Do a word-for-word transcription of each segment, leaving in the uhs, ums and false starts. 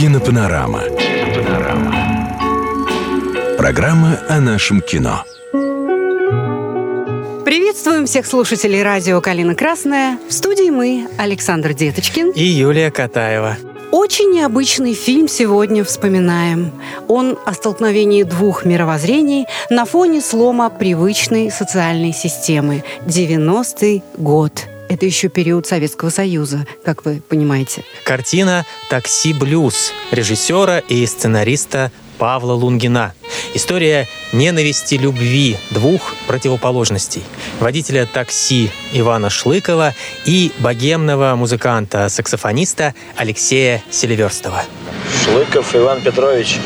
Кинопанорама. Кинопанорама. Программа о нашем кино. Приветствуем всех слушателей радио «Калина Красная». В студии мы, Александр Деточкин и Юлия Катаева. Очень необычный фильм сегодня вспоминаем. Он о столкновении двух мировоззрений на фоне слома привычной социальной системы. девяностый год. Это еще период Советского Союза, как вы понимаете. Картина «Такси-блюз» режиссера и сценариста Павла Лунгина. История ненависти, любви двух противоположностей. Водителя такси Ивана Шлыкова и богемного музыканта-саксофониста Алексея Селиверстова. Шлыков Иван Петрович.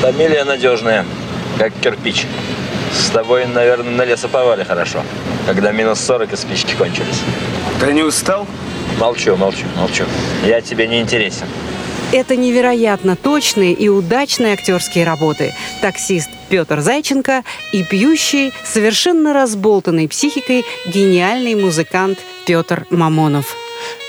Фамилия надежная, как кирпич. С тобой, наверное, на лесоповале хорошо, когда минус сорок и спички кончились. Ты не устал? Молчу, молчу, молчу. Я тебе не интересен. Это невероятно точные и удачные актерские работы. Таксист Пётр Зайченко и пьющий, совершенно разболтанной психикой гениальный музыкант Пётр Мамонов.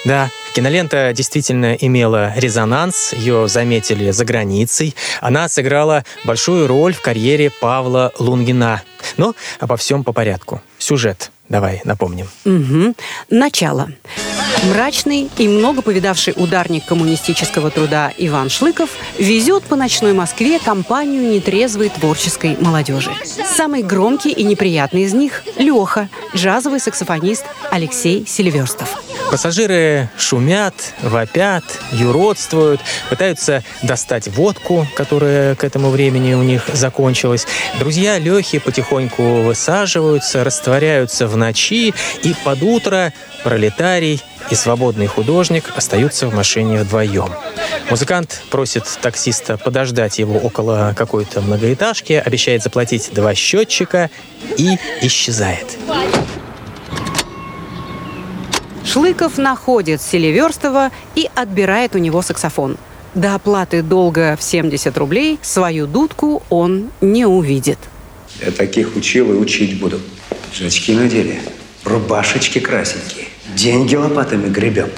Да, кинолента действительно имела резонанс, ее заметили за границей. Она сыграла большую роль в карьере Павла Лунгина. Но обо всем по порядку. Сюжет давай напомним. Угу. Начало. Мрачный и много повидавший ударник коммунистического труда Иван Шлыков везет по ночной Москве компанию нетрезвой творческой молодежи. Самый громкий и неприятный из них – Леха, джазовый саксофонист Алексей Селиверстов. Пассажиры шумят, вопят, юродствуют, пытаются достать водку, которая к этому времени у них закончилась. Друзья Лехи потихоньку высаживаются, растворяются в ночи, и под утро пролетарий и свободный художник остаются в машине вдвоем. Музыкант просит таксиста подождать его около какой-то многоэтажки, обещает заплатить два счетчика и исчезает. Шлыков находит Селиверстова и отбирает у него саксофон. До оплаты долга в семьдесят рублей свою дудку он не увидит. Я таких учил и учить буду. Жачки надели, рубашечки красненькие, деньги лопатами гребем.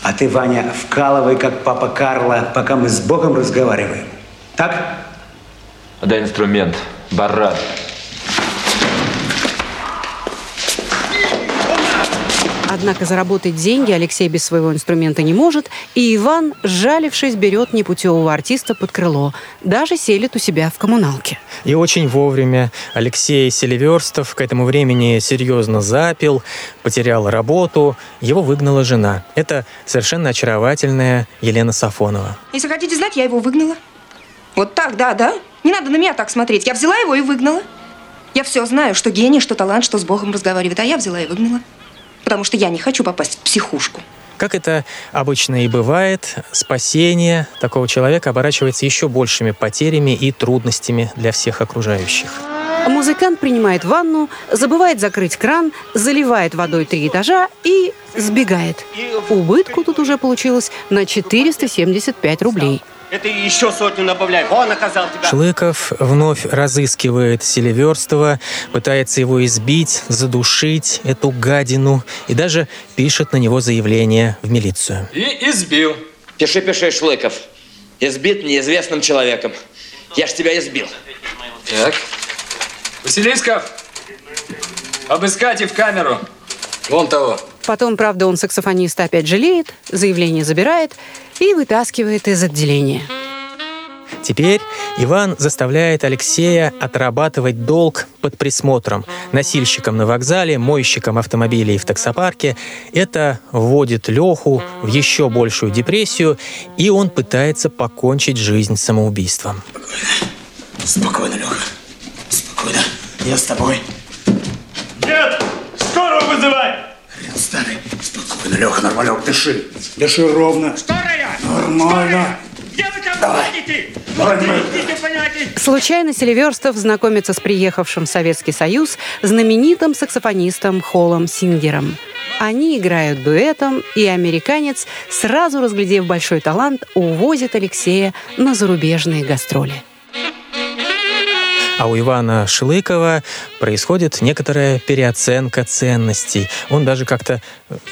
А ты, Ваня, вкалывай, как папа Карло, пока мы с Богом разговариваем. Так? Дай инструмент, баран. Однако заработать деньги Алексей без своего инструмента не может, и Иван, сжалившись, берет непутевого артиста под крыло, даже селит у себя в коммуналке. И очень вовремя. Алексей Селиверстов к этому времени серьезно запил, потерял работу, его выгнала жена. Это совершенно очаровательная Елена Сафонова. Если хотите знать, я его выгнала. Вот так, да, да? Не надо на меня так смотреть. Я взяла его и выгнала. Я все знаю, что гений, что талант, что с Богом разговаривает, а я взяла и выгнала. Потому что я не хочу попасть в психушку. Как это обычно и бывает, спасение такого человека оборачивается еще большими потерями и трудностями для всех окружающих. Музыкант принимает ванну, забывает закрыть кран, заливает водой три этажа и сбегает. Убытку тут уже получилось на четыреста семьдесят пять рублей. Это еще сотню добавляй. Он наказал тебя. Шлыков вновь разыскивает Селиверстова, пытается его избить, задушить, эту гадину, и даже пишет на него заявление в милицию. И избил. Пиши, пиши, Шлыков. Избит неизвестным человеком. Я ж тебя избил. Так. Василисков, обыскать и в камеру. Вон того. Потом, правда, он саксофониста опять жалеет, заявление забирает и вытаскивает из отделения. Теперь Иван заставляет Алексея отрабатывать долг под присмотром. Носильщиком на вокзале, мойщиком автомобилей в таксопарке. Это вводит Леху в еще большую депрессию, и он пытается покончить жизнь самоубийством. Спокойно, спокойно, Леха. Спокойно. Я с тобой. Нет! Скорую вызывай! Старый, спокойно, Леха, нормально, дыши. Дыши ровно. Старая! Нормально. Где вы там ходите? Случайно Селиверстов знакомится с приехавшим в Советский Союз знаменитым саксофонистом Холлом Сингером. Они играют дуэтом, и американец, сразу разглядев большой талант, увозит Алексея на зарубежные гастроли. А у Ивана Шлыкова происходит некоторая переоценка ценностей. Он даже как-то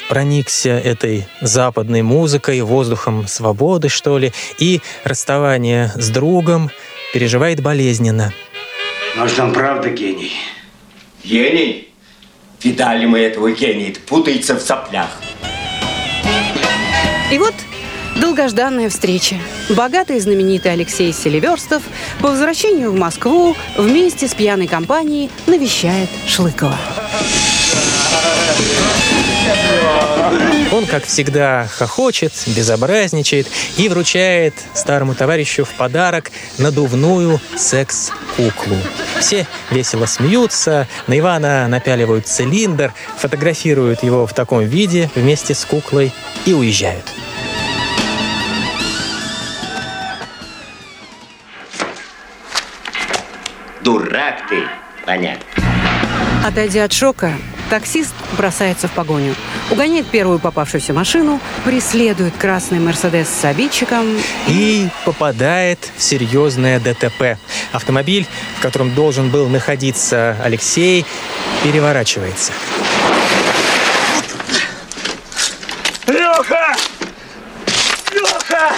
проникся этой западной музыкой, воздухом свободы, что ли, и расставание с другом переживает болезненно. Может, он правда гений? Гений? Видали мы этого гения, путается в соплях. И вот долгожданная встреча. Богатый и знаменитый Алексей Селиверстов по возвращению в Москву вместе с пьяной компанией навещает Шлыкова. Он, как всегда, хохочет, безобразничает и вручает старому товарищу в подарок надувную секс-куклу. Все весело смеются, на Ивана напяливают цилиндр, фотографируют его в таком виде вместе с куклой и уезжают. Дурак ты, понятно. Отойдя от шока, таксист бросается в погоню. Угоняет первую попавшуюся машину, преследует красный «Мерседес» с обидчиком и попадает в серьезное ДТП. Автомобиль, в котором должен был находиться Алексей, переворачивается. Леха! Леха!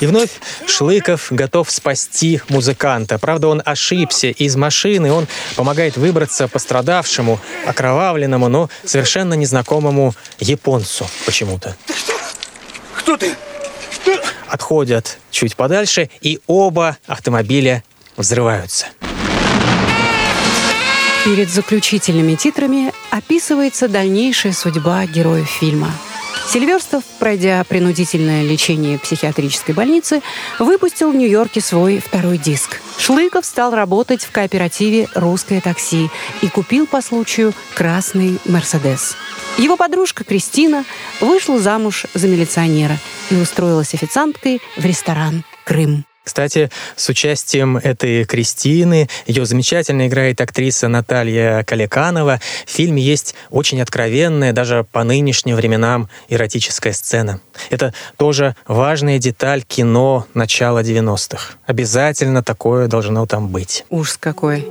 И вновь Шлыков готов спасти музыканта. Правда, он ошибся из машины. Он помогает выбраться пострадавшему, окровавленному, но совершенно незнакомому японцу почему-то. Кто ты? Отходят чуть подальше, и оба автомобиля взрываются. Перед заключительными титрами описывается дальнейшая судьба героев фильма. Селиверстов, пройдя принудительное лечение психиатрической больницы, выпустил в Нью-Йорке свой второй диск. Шлыков стал работать в кооперативе «Русское такси» и купил по случаю красный «Мерседес». Его подружка Кристина вышла замуж за милиционера и устроилась официанткой в ресторан «Крым». Кстати, с участием этой Кристины, ее замечательно играет актриса Наталья Коляканова, в фильме есть очень откровенная, даже по нынешним временам, эротическая сцена. Это тоже важная деталь кино начала девяностых. Обязательно такое должно там быть. Ужас какой!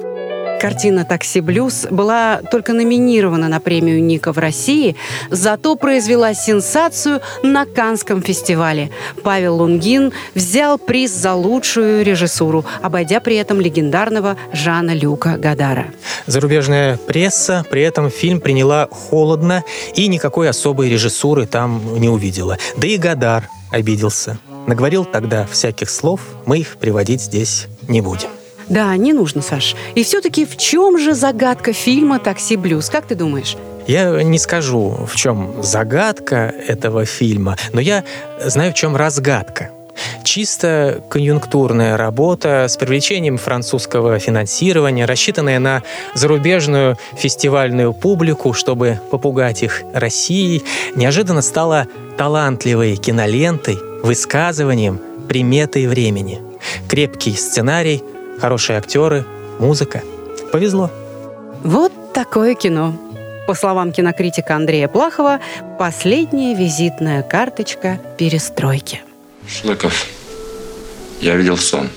Картина «Такси-блюз» была только номинирована на премию «Ника» в России, зато произвела сенсацию на Каннском фестивале. Павел Лунгин взял приз за лучшую режиссуру, обойдя при этом легендарного Жана Люка Годара. Зарубежная пресса при этом фильм приняла холодно и никакой особой режиссуры там не увидела. Да и Годар обиделся. Наговорил тогда всяких слов, мы их приводить здесь не будем. Да, не нужно, Саш. И все-таки в чем же загадка фильма «Такси-блюз»? Как ты думаешь? Я не скажу, в чем загадка этого фильма, но я знаю, в чем разгадка. Чисто конъюнктурная работа с привлечением французского финансирования, рассчитанная на зарубежную фестивальную публику, чтобы попугать их Россией, неожиданно стала талантливой кинолентой, высказыванием, приметой времени. Крепкий сценарий, хорошие актеры, музыка. Повезло. Вот такое кино. По словам кинокритика Андрея Плахова, последняя визитная карточка перестройки. Шлыков, я видел сон.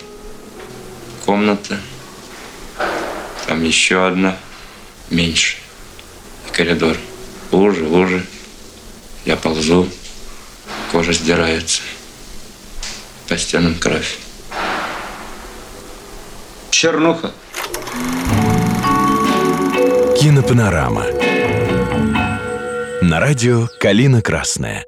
Комната. Там еще одна. Меньше. И коридор. Лужи, лужи. Я ползу. Кожа сдирается. По стенам кровь. Чернуха. Кинопанорама. На радио «Калина Красная».